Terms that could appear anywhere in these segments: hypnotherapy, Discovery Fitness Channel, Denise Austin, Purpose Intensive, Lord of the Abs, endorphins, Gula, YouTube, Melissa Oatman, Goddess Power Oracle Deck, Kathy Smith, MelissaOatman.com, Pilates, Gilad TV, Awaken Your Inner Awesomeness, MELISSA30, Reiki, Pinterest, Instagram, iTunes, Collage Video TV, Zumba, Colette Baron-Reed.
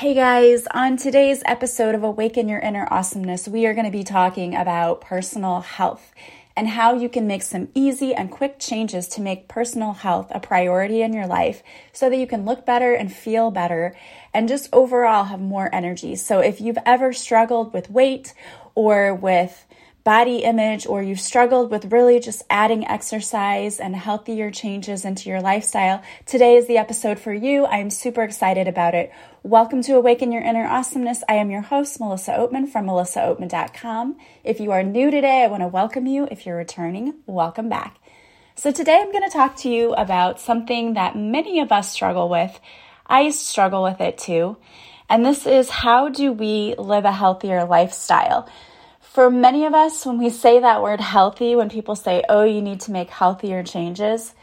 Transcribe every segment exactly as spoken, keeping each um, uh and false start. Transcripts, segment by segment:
Hey guys, on today's episode of Awaken Your Inner Awesomeness, we are going to be talking about personal health and how you can make some easy and quick changes to make personal health a priority in your life so that you can look better and feel better and just overall have more energy. So if you've ever struggled with weight or with body image, or you've struggled with really just adding exercise and healthier changes into your lifestyle, today is the episode for you. I'm super excited about it. Welcome to Awaken Your Inner Awesomeness. I am your host, Melissa Oatman from Melissa Oatman dot com. If you are new today, I want to welcome you. If you're returning, welcome back. So today I'm going to talk to you about something that many of us struggle with. I struggle with it too. And this is, how do we live a healthier lifestyle? For many of us, when we say that word healthy, when people say, oh, you need to make healthier changes,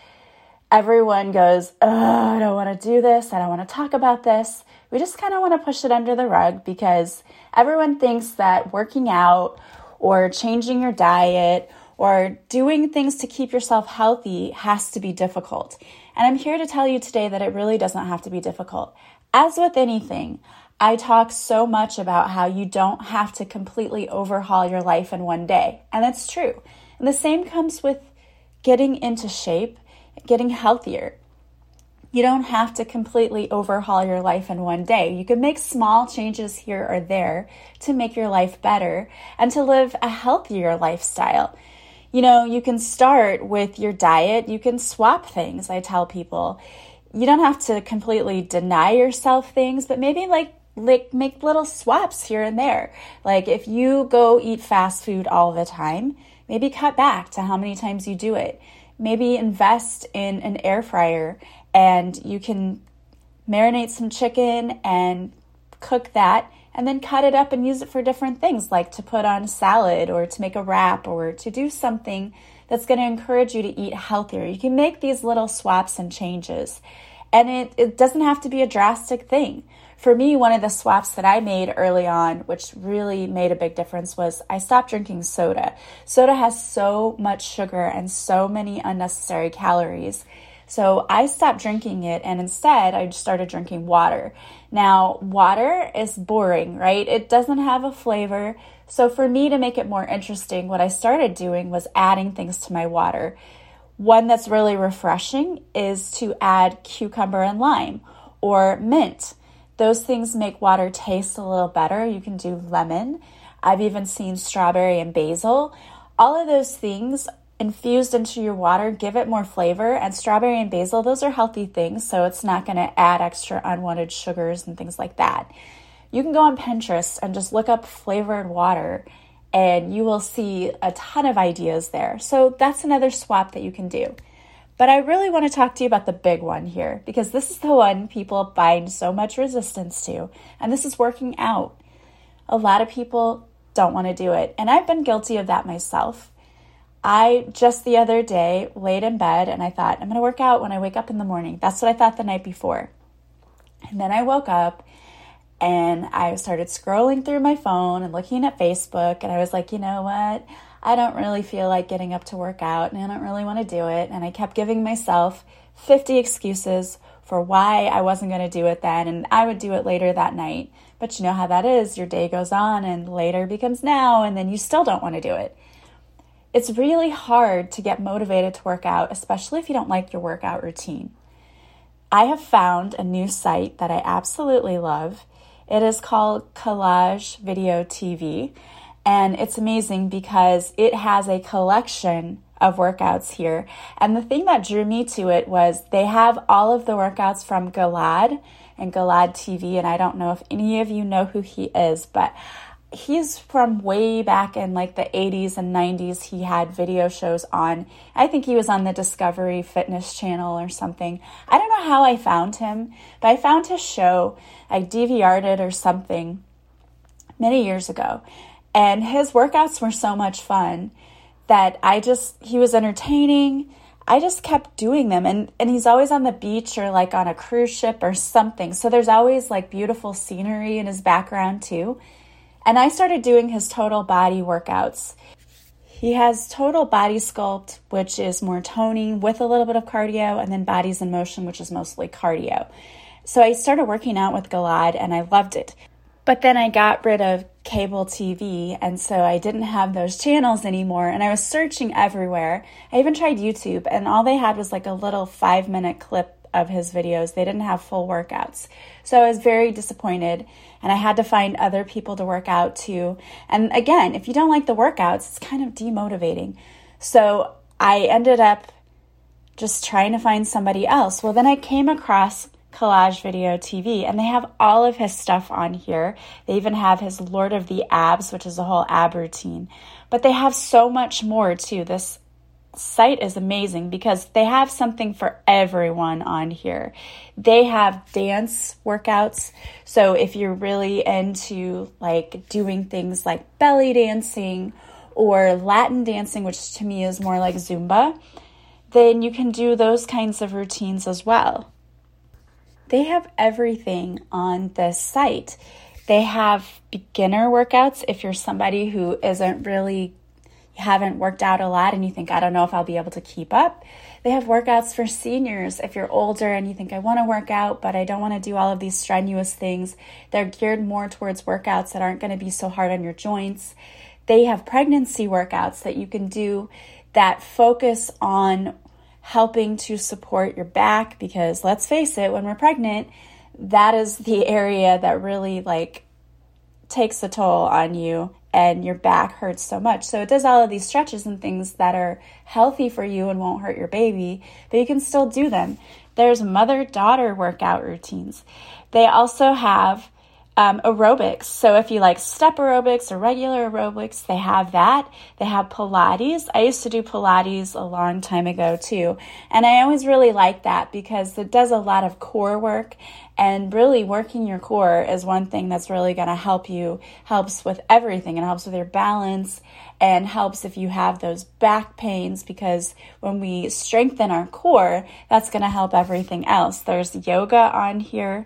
everyone goes, oh, I don't want to do this. I don't want to talk about this. We just kind of want to push it under the rug because everyone thinks that working out or changing your diet or doing things to keep yourself healthy has to be difficult. And I'm here to tell you today that it really doesn't have to be difficult. As with anything, I talk so much about how you don't have to completely overhaul your life in one day, and that's true. And the same comes with getting into shape, getting healthier. You don't have to completely overhaul your life in one day. You can make small changes here or there to make your life better and to live a healthier lifestyle. You know, you can start with your diet. You can swap things, I tell people. You don't have to completely deny yourself things, but maybe like like make little swaps here and there. Like if you go eat fast food all the time, maybe cut back to how many times you do it. Maybe invest in an air fryer and you can marinate some chicken and cook that and then cut it up and use it for different things, like to put on a salad or to make a wrap or to do something that's going to encourage you to eat healthier. You can make these little swaps and changes, and it, it doesn't have to be a drastic thing. For me, one of the swaps that I made early on, which really made a big difference, was I stopped drinking soda. Soda has so much sugar and so many unnecessary calories. So I stopped drinking it, and instead I started drinking water. Now, water is boring, right? It doesn't have a flavor. So for me to make it more interesting, what I started doing was adding things to my water. One that's really refreshing is to add cucumber and lime or mint. Those things make water taste a little better. You can do lemon. I've even seen strawberry and basil. All of those things infused into your water give it more flavor, and strawberry and basil, those are healthy things, so it's not going to add extra unwanted sugars and things like that. You can go on Pinterest and just look up flavored water and you will see a ton of ideas there. So that's another swap that you can do. But I really want to talk to you about the big one here, because this is the one people find so much resistance to, and this is working out. A lot of people don't want to do it, and I've been guilty of that myself. I just the other day laid in bed and I thought, I'm going to work out when I wake up in the morning. That's what I thought the night before. And then I woke up and I started scrolling through my phone and looking at Facebook. And I was like, you know what? I don't really feel like getting up to work out, and I don't really want to do it. And I kept giving myself fifty excuses for why I wasn't going to do it then, and I would do it later that night. But you know how that is. Your day goes on and later becomes now, and then you still don't want to do it. It's really hard to get motivated to work out, especially if you don't like your workout routine. I have found a new site that I absolutely love. It is called Collage Video T V, and it's amazing because it has a collection of workouts here. And the thing that drew me to it was they have all of the workouts from Gilad and Gilad T V, and I don't know if any of you know who he is, but he's from way back in like the eighties and nineties. He had video shows on. I think he was on the Discovery Fitness Channel or something. I don't know how I found him, but I found his show. I D V R'd it or something many years ago. And his workouts were so much fun that I just, he was entertaining. I just kept doing them. And, and he's always on the beach or like on a cruise ship or something. So there's always like beautiful scenery in his background too. And I started doing his total body workouts. He has total body sculpt, which is more toning with a little bit of cardio, and then bodies in motion, which is mostly cardio. So I started working out with Gilad and I loved it. But then I got rid of cable T V, and so I didn't have those channels anymore, and I was searching everywhere. I even tried YouTube, and all they had was like a little five-minute clip of his videos. They didn't have full workouts. So I was very disappointed, and I had to find other people to work out to. And again, if you don't like the workouts, it's kind of demotivating. So I ended up just trying to find somebody else. Well, then I came across Collage Video T V, and they have all of his stuff on here. They even have his Lord of the Abs, which is a whole ab routine, but they have so much more too. This site is amazing because they have something for everyone on here. They have dance workouts. So if you're really into like doing things like belly dancing or Latin dancing, which to me is more like Zumba, then you can do those kinds of routines as well. They have everything on this site. They have beginner workouts if you're somebody who isn't really, you haven't worked out a lot and you think, I don't know if I'll be able to keep up. They have workouts for seniors if you're older and you think, I want to work out, but I don't want to do all of these strenuous things. They're geared more towards workouts that aren't going to be so hard on your joints. They have pregnancy workouts that you can do that focus on helping to support your back, because let's face it, when we're pregnant, that is the area that really like takes a toll on you and your back hurts so much. So it does all of these stretches and things that are healthy for you and won't hurt your baby, but you can still do them. There's mother-daughter workout routines. They also have Um, aerobics. So if you like step aerobics or regular aerobics, they have that. They have Pilates. I used to do Pilates a long time ago too. And I always really like that because it does a lot of core work, and really working your core is one thing that's really going to help you, helps with everything. It helps with your balance and helps if you have those back pains, because when we strengthen our core, that's going to help everything else. There's yoga on here,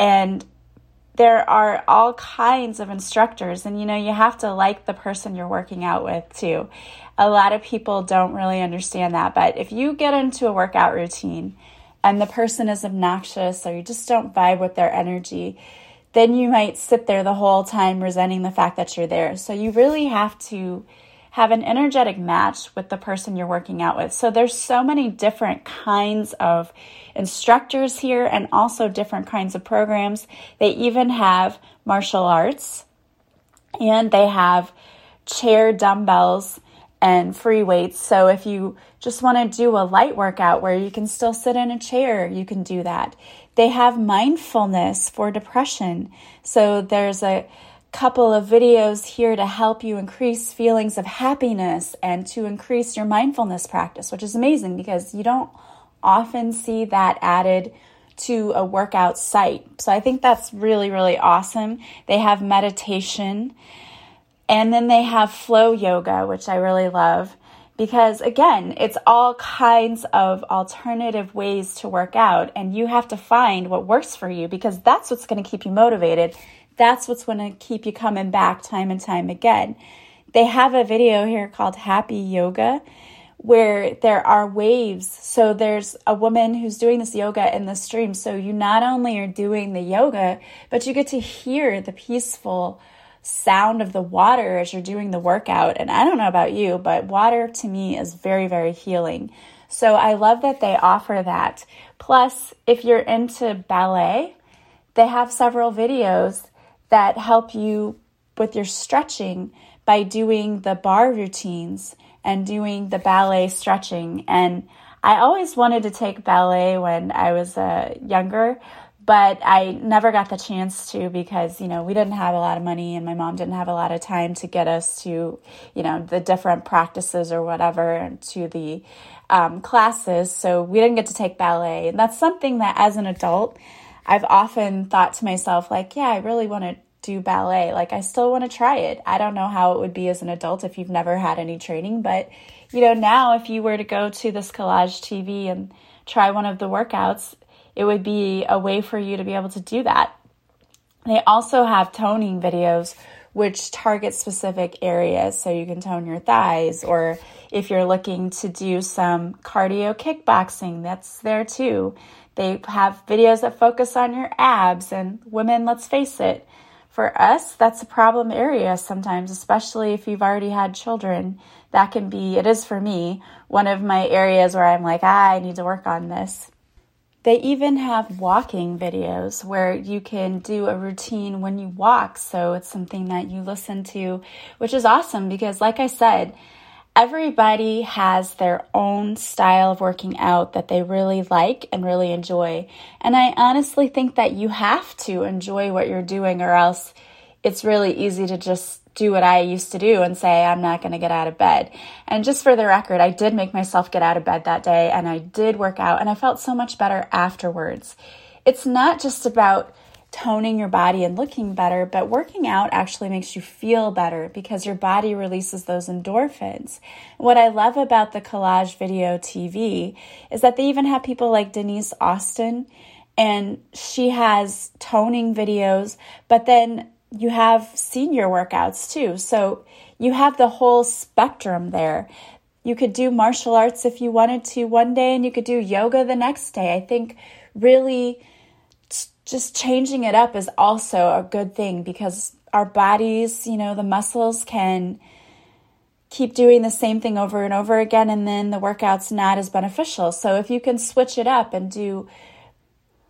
and there are all kinds of instructors, and you know, you have to like the person you're working out with too. A lot of people don't really understand that, but if you get into a workout routine and the person is obnoxious or you just don't vibe with their energy, then you might sit there the whole time resenting the fact that you're there. So you really have to have an energetic match with the person you're working out with. So there's so many different kinds of instructors here and also different kinds of programs. They even have martial arts, and they have chair dumbbells and free weights. So if you just want to do a light workout where you can still sit in a chair, you can do that. They have mindfulness for depression. So there's a couple of videos here to help you increase feelings of happiness and to increase your mindfulness practice, which is amazing because you don't often see that added to a workout site. So I think that's really, really awesome. They have meditation, and then they have flow yoga, which I really love because, again, it's all kinds of alternative ways to work out, and you have to find what works for you because that's what's going to keep you motivated. That's what's going to keep you coming back time and time again. They have a video here called Happy Yoga where there are waves. So there's a woman who's doing this yoga in the stream. So you not only are doing the yoga, but you get to hear the peaceful sound of the water as you're doing the workout. And I don't know about you, but water to me is very, very healing. So I love that they offer that. Plus, if you're into ballet, they have several videos that help you with your stretching by doing the bar routines and doing the ballet stretching. And I always wanted to take ballet when I was uh, younger, but I never got the chance to because, you know, we didn't have a lot of money and my mom didn't have a lot of time to get us to, you know, the different practices or whatever and to the um, classes. So we didn't get to take ballet. And that's something that as an adult, I've often thought to myself, like, yeah, I really want to do ballet. Like, I still want to try it. I don't know how it would be as an adult if you've never had any training. But, you know, now if you were to go to this Collage T V and try one of the workouts, it would be a way for you to be able to do that. They also have toning videos which targets specific areas. So you can tone your thighs, or if you're looking to do some cardio kickboxing, that's there too. They have videos that focus on your abs, and women, let's face it, for us, that's a problem area sometimes, especially if you've already had children. That can be, it is for me, one of my areas where I'm like, ah, I need to work on this. They even have walking videos where you can do a routine when you walk. So it's something that you listen to, which is awesome because, like I said, everybody has their own style of working out that they really like and really enjoy. And I honestly think that you have to enjoy what you're doing, or else it's really easy to just do what I used to do and say, I'm not going to get out of bed. And just for the record, I did make myself get out of bed that day, and I did work out, and I felt so much better afterwards. It's not just about toning your body and looking better, but working out actually makes you feel better because your body releases those endorphins. What I love about the Collage Video T V is that they even have people like Denise Austin, and she has toning videos, but then you have senior workouts too. So you have the whole spectrum there. You could do martial arts if you wanted to one day, and you could do yoga the next day. I think really just changing it up is also a good thing because our bodies, you know, the muscles can keep doing the same thing over and over again, and then the workout's not as beneficial. So if you can switch it up and do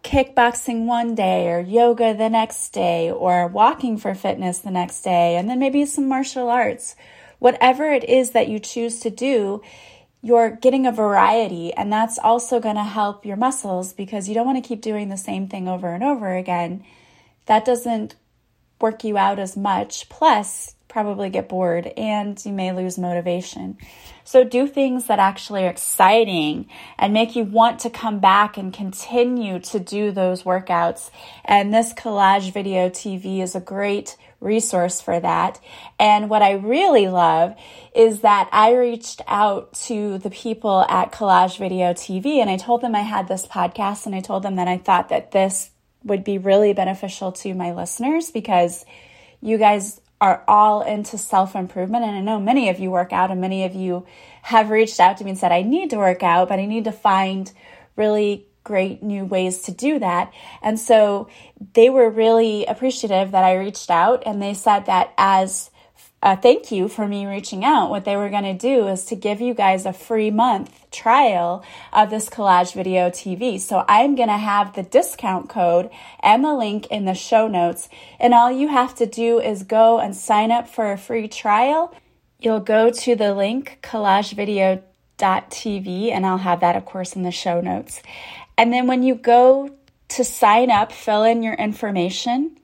kickboxing one day, or yoga the next day, or walking for fitness the next day, and then maybe some martial arts, whatever it is that you choose to do, you're getting a variety, and that's also going to help your muscles because you don't want to keep doing the same thing over and over again. That doesn't work you out as much, plus probably get bored, and you may lose motivation. So do things that actually are exciting and make you want to come back and continue to do those workouts. And this Collage Video T V is a great resource for that. And what I really love is that I reached out to the people at Collage Video T V, and I told them I had this podcast, and I told them that I thought that this would be really beneficial to my listeners because you guys are all into self-improvement. And I know many of you work out, and many of you have reached out to me and said, I need to work out, but I need to find really great new ways to do that. And so they were really appreciative that I reached out, and they said that as a thank you for me reaching out, what they were going to do is to give you guys a free month trial of this Collage Video T V. So I'm going to have the discount code and the link in the show notes, and all you have to do is go and sign up for a free trial. You'll go to the link collage video dot t v, and I'll have that, of course, in the show notes. And then when you go to sign up, fill in your information.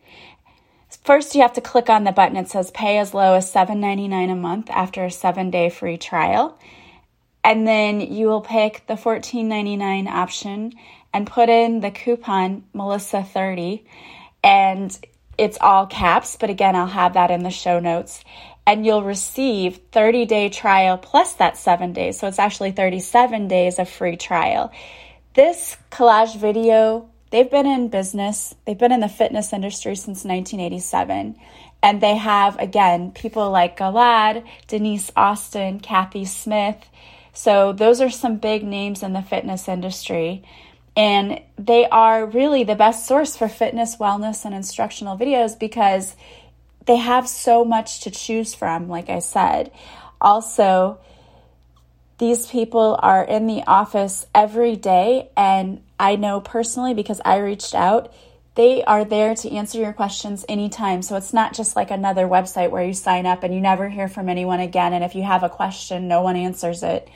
First, you have to click on the button. It says pay as low as seven dollars and ninety-nine cents a month after a seven-day free trial. And then you will pick the fourteen dollars and ninety-nine cents option and put in the coupon Melissa thirty. And it's all caps, but again, I'll have that in the show notes. And you'll receive thirty-day trial plus that seven days. So it's actually thirty-seven days of free trial. This Collage Video, they've been in business. They've been in the fitness industry since nineteen eighty-seven. And they have, again, people like Gilad, Denise Austin, Kathy Smith. So those are some big names in the fitness industry. And they are really the best source for fitness, wellness, and instructional videos because they have so much to choose from, like I said. Also, these people are in the office every day, and I know personally because I reached out, they are there to answer your questions anytime. So it's not just like another website where you sign up and you never hear from anyone again, and if you have a question, no one answers it.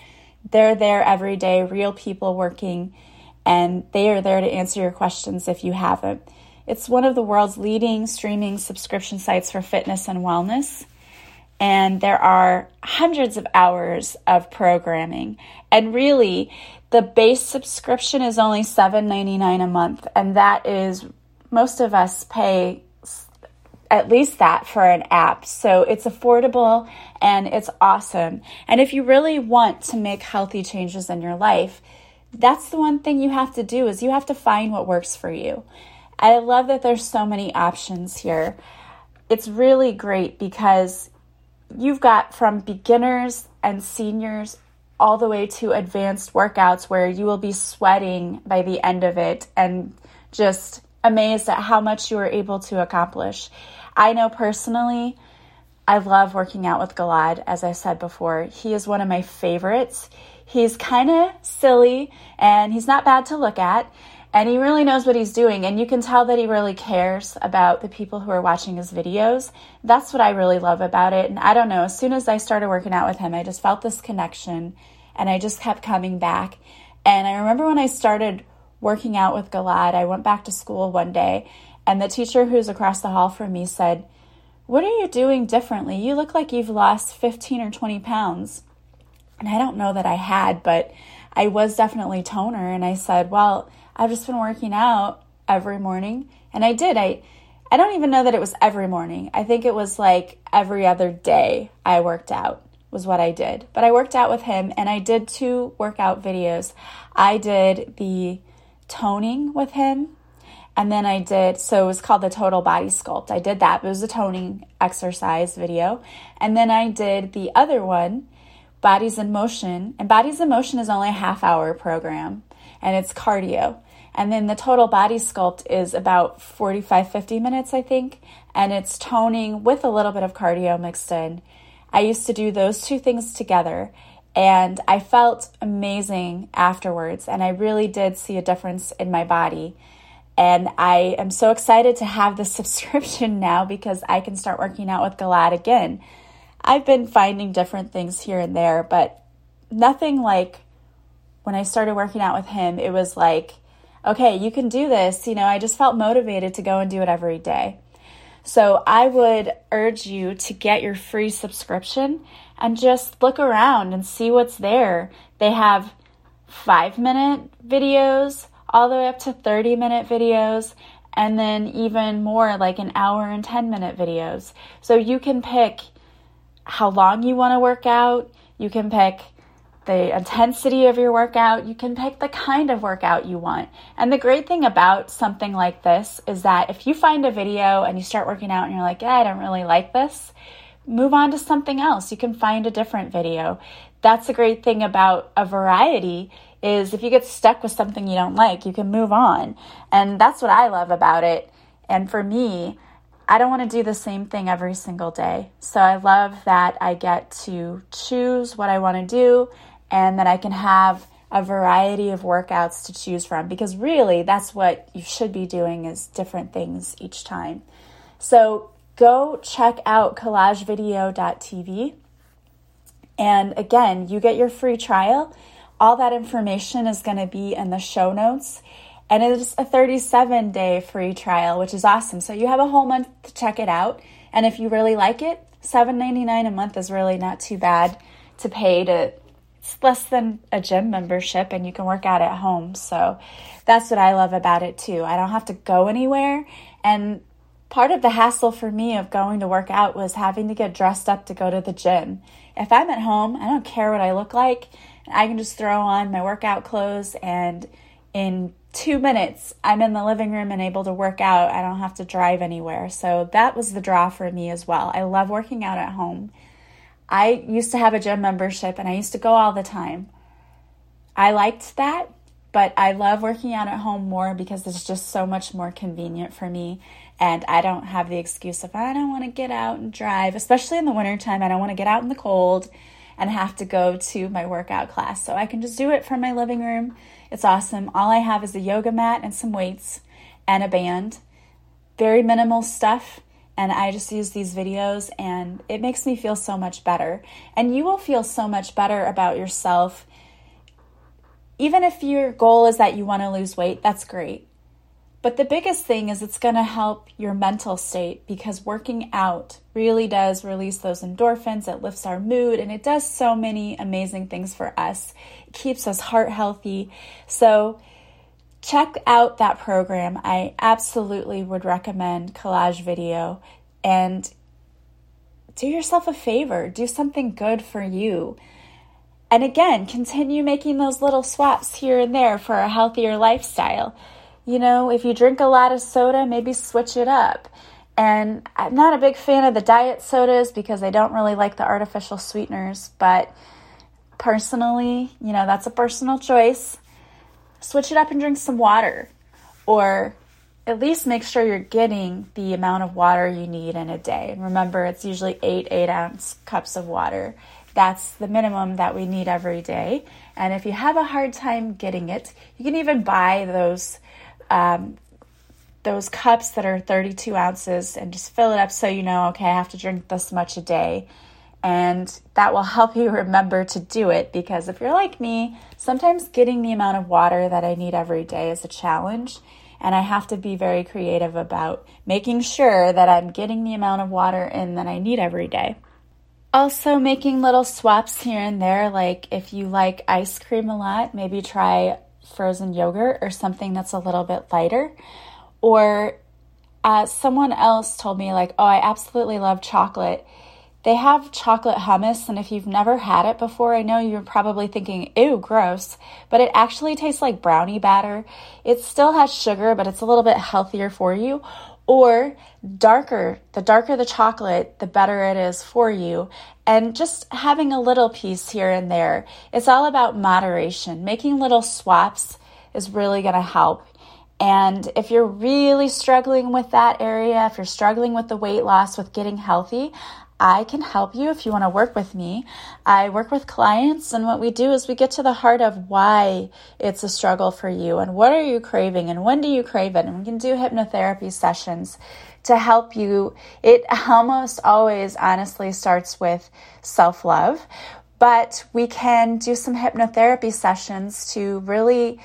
They're there every day, real people working, and they are there to answer your questions if you haven't. It's one of the world's leading streaming subscription sites for fitness and wellness. And there are hundreds of hours of programming. And really, the base subscription is only seven dollars and ninety-nine cents a month. And that is, most of us pay at least that for an app. So it's affordable and it's awesome. And if you really want to make healthy changes in your life, that's the one thing you have to do is you have to find what works for you. I love that there's so many options here. it's really great because you've got from beginners and seniors all the way to advanced workouts where you will be sweating by the end of it and just amazed at how much you were able to accomplish. I know personally, I love working out with Gilad, as I said before. He is one of my favorites. He's kind of silly, and he's not bad to look at, and he really knows what he's doing, and you can tell that he really cares about the people who are watching his videos. That's what I really love about it, and I don't know, as soon as I started working out with him, I just felt this connection, and I just kept coming back. And I remember when I started working out with Gilad, I went back to school one day, and the teacher who's across the hall from me said, "What are you doing differently? You look like you've lost fifteen or twenty pounds. And I don't know that I had, but I was definitely toner. And I said, well, I've just been working out every morning. And I did. I I don't even know that it was every morning. I think it was like every other day I worked out was what I did. But I worked out with him, and I did two workout videos. I did the toning with him. And then I did, so it was called the Total Body Sculpt. I did that, but it was a toning exercise video. And then I did the other one, Bodies in Motion. And Bodies in Motion is only a half hour program, and it's cardio. And then the Total Body Sculpt is about forty-five, fifty minutes, I think. And it's toning with a little bit of cardio mixed in. I used to do those two things together, and I felt amazing afterwards. And I really did see a difference in my body. And I am so excited to have this subscription now because I can start working out with Gilad again. I've been finding different things here and there, but nothing like when I started working out with him. It was like, okay, you can do this. You know, I just felt motivated to go and do it every day. So I would urge you to get your free subscription and just look around and see what's there. They have five-minute videos, all the way up to thirty minute videos, and then even more like an hour and ten minute videos. So you can pick how long you want to work out, you can pick the intensity of your workout, you can pick the kind of workout you want. And the great thing about something like this is that if you find a video and you start working out and you're like, yeah, I don't really like this, move on to something else. You can find a different video. That's the great thing about a variety is if you get stuck with something you don't like, you can move on. And that's what I love about it. And for me, I don't want to do the same thing every single day. So I love that I get to choose what I want to do and that I can have a variety of workouts to choose from, because really that's what you should be doing is different things each time. So go check out collage video dot t v. And again, you get your free trial. All that information is going to be in the show notes, and it's a thirty-seven day free trial, which is awesome. So you have a whole month to check it out, and if you really like it, seven ninety-nine a month is really not too bad to pay to. It's less than a gym membership, and you can work out at home. So that's what I love about it too. I don't have to go anywhere, and part of the hassle for me of going to work out was having to get dressed up to go to the gym. If I'm at home, I don't care what I look like. I can just throw on my workout clothes, and in two minutes, I'm in the living room and able to work out. I don't have to drive anywhere. So that was the draw for me as well. I love working out at home. I used to have a gym membership, and I used to go all the time. I liked that, but I love working out at home more because it's just so much more convenient for me. And I don't have the excuse of, I don't want to get out and drive, especially in the wintertime. I don't want to get out in the cold and have to go to my workout class. So I can just do it from my living room. It's awesome. All I have is a yoga mat and some weights and a band. Very minimal stuff. And I just use these videos, and it makes me feel so much better. And you will feel so much better about yourself. Even if your goal is that you want to lose weight, that's great. But the biggest thing is it's going to help your mental state, because working out really does release those endorphins. It lifts our mood, and it does so many amazing things for us. It keeps us heart healthy. So check out that program. I absolutely would recommend Collage Video, and do yourself a favor. Do something good for you. And again, continue making those little swaps here and there for a healthier lifestyle. You know, if you drink a lot of soda, maybe switch it up. And I'm not a big fan of the diet sodas because I don't really like the artificial sweeteners, but personally, you know, that's a personal choice. Switch it up and drink some water, or at least make sure you're getting the amount of water you need in a day. Remember, it's usually eight, eight ounce cups of water. That's the minimum that we need every day. And if you have a hard time getting it, you can even buy those um, those cups that are thirty-two ounces and just fill it up so you know, okay, I have to drink this much a day. And that will help you remember to do it, because if you're like me, sometimes getting the amount of water that I need every day is a challenge, and I have to be very creative about making sure that I'm getting the amount of water in that I need every day. Also making little swaps here and there, like if you like ice cream a lot, maybe try frozen yogurt or something that's a little bit lighter. Or uh, someone else told me, like, oh, I absolutely love chocolate. They have chocolate hummus, and if you've never had it before, I know you're probably thinking, ew, gross, but it actually tastes like brownie batter. It still has sugar, but it's a little bit healthier for you. Or darker, the darker the chocolate, the better it is for you. And just having a little piece here and there. It's all about moderation. Making little swaps is really going to help. And if you're really struggling with that area, if you're struggling with the weight loss, with getting healthy, I can help you if you want to work with me. I work with clients, and what we do is we get to the heart of why it's a struggle for you, and what are you craving, and when do you crave it? And we can do hypnotherapy sessions to help you. It almost always honestly starts with self-love, but we can do some hypnotherapy sessions to really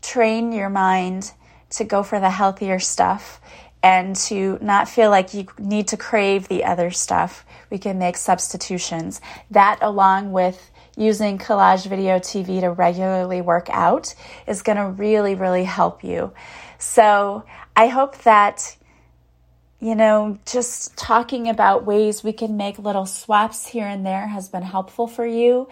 train your mind to go for the healthier stuff and to not feel like you need to crave the other stuff. We can make substitutions. That, along with using Collage Video T V to regularly work out, is going to really, really help you. So I hope that, you know, just talking about ways we can make little swaps here and there has been helpful for you.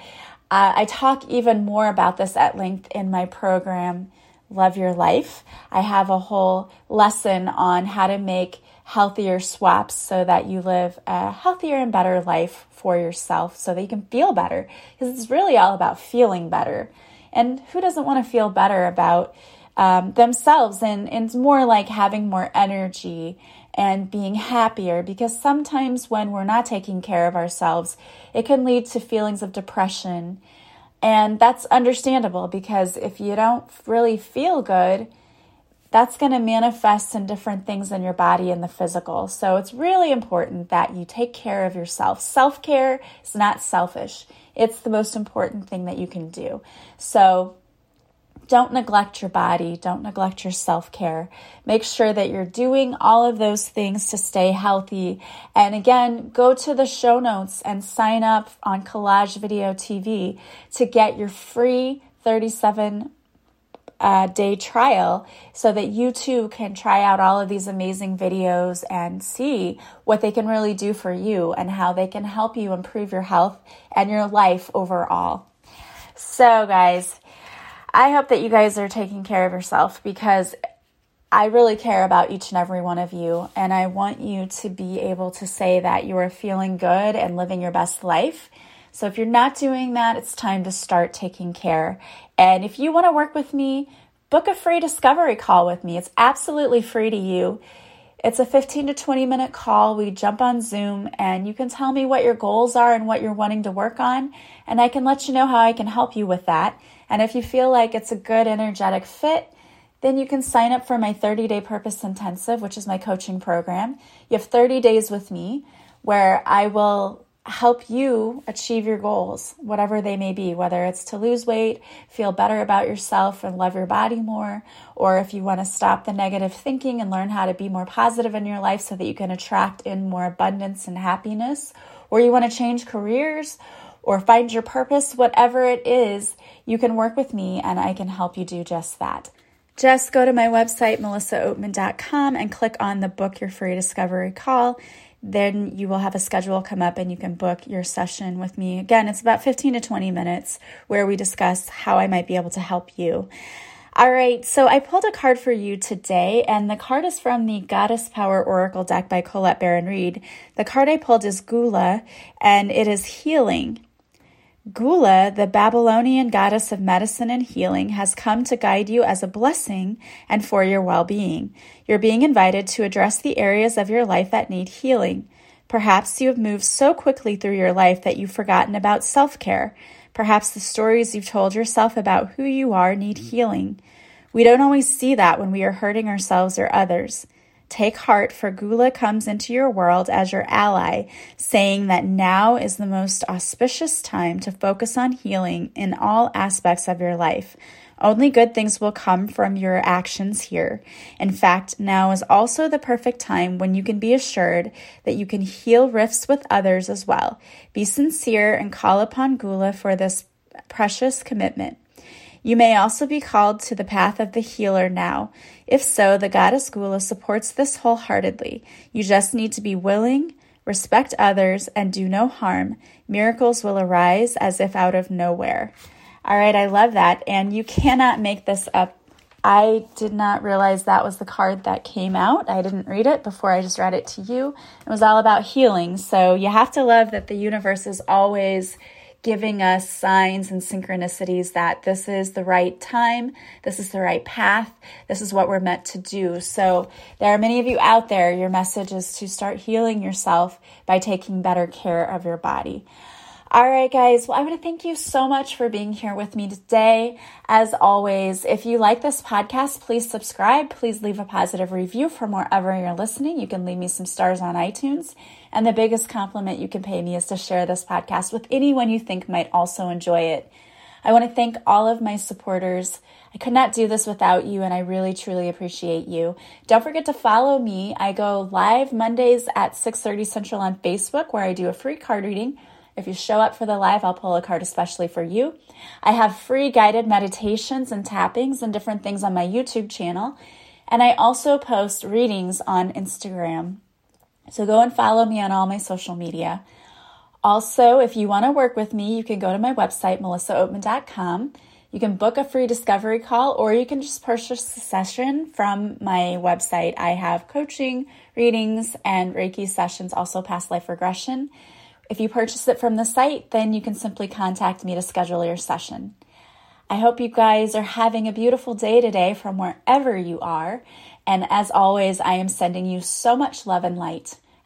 Uh, I talk even more about this at length in my program, Love Your Life. I have a whole lesson on how to make healthier swaps so that you live a healthier and better life for yourself, so that you can feel better, because it's really all about feeling better. And who doesn't want to feel better about um, themselves? And, and it's more like having more energy and being happier, because sometimes when we're not taking care of ourselves, it can lead to feelings of depression. And that's understandable, because if you don't really feel good, that's going to manifest in different things in your body and the physical. So it's really important that you take care of yourself. Self-care is not selfish. It's the most important thing that you can do. So don't neglect your body. Don't neglect your self-care. Make sure that you're doing all of those things to stay healthy. And again, go to the show notes and sign up on Collage Video T V to get your free thirty-seven uh, day trial, so that you too can try out all of these amazing videos and see what they can really do for you and how they can help you improve your health and your life overall. So guys, I hope that you guys are taking care of yourself, because I really care about each and every one of you, and I want you to be able to say that you are feeling good and living your best life. So if you're not doing that, it's time to start taking care. And if you want to work with me, book a free discovery call with me. It's absolutely free to you. It's a fifteen to twenty minute call. We jump on Zoom, and you can tell me what your goals are and what you're wanting to work on, and I can let you know how I can help you with that. And if you feel like it's a good energetic fit, then you can sign up for my thirty day Purpose Intensive, which is my coaching program. You have thirty days with me where I will help you achieve your goals, whatever they may be, whether it's to lose weight, feel better about yourself and love your body more, or if you want to stop the negative thinking and learn how to be more positive in your life so that you can attract in more abundance and happiness, or you want to change careers or find your purpose, whatever it is, you can work with me and I can help you do just that. Just go to my website, Melissa Oatman dot com, and click on the Book Your Free Discovery Call. Then you will have a schedule come up and you can book your session with me. Again, it's about fifteen to twenty minutes where we discuss how I might be able to help you. All right, so I pulled a card for you today, and the card is from the Goddess Power Oracle Deck by Colette Baron-Reed. The card I pulled is Gula, and it is healing. Gula, the Babylonian goddess of medicine and healing, has come to guide you as a blessing and for your well-being. You're being invited to address the areas of your life that need healing. Perhaps you have moved so quickly through your life that you've forgotten about self-care. Perhaps the stories you've told yourself about who you are need healing. We don't always see that when we are hurting ourselves or others. Take heart, for Gula comes into your world as your ally, saying that now is the most auspicious time to focus on healing in all aspects of your life. Only good things will come from your actions here. In fact, now is also the perfect time when you can be assured that you can heal rifts with others as well. Be sincere and call upon Gula for this precious commitment. You may also be called to the path of the healer now. If so, the goddess Gula supports this wholeheartedly. You just need to be willing, respect others, and do no harm. Miracles will arise as if out of nowhere. All right, I love that. And you cannot make this up. I did not realize that was the card that came out. I didn't read it before. I just read it to you. It was all about healing. So you have to love that the universe is always giving us signs and synchronicities that this is the right time, this is the right path, this is what we're meant to do. So there are many of you out there, your message is to start healing yourself by taking better care of your body. All right, guys. Well, I want to thank you so much for being here with me today. As always, if you like this podcast, please subscribe. Please leave a positive review from wherever you're listening. You can leave me some stars on iTunes. And the biggest compliment you can pay me is to share this podcast with anyone you think might also enjoy it. I want to thank all of my supporters. I could not do this without you, and I really, truly appreciate you. Don't forget to follow me. I go live Mondays at six thirty Central on Facebook, where I do a free card reading. If you show up for the live, I'll pull a card especially for you. I have free guided meditations and tappings and different things on my YouTube channel. And I also post readings on Instagram. So go and follow me on all my social media. Also, if you want to work with me, you can go to my website, Melissa Oatman dot com. You can book a free discovery call, or you can just purchase a session from my website. I have coaching, readings, and Reiki sessions, also past life regression. If you purchase it from the site, then you can simply contact me to schedule your session. I hope you guys are having a beautiful day today from wherever you are. And as always, I am sending you so much love and light.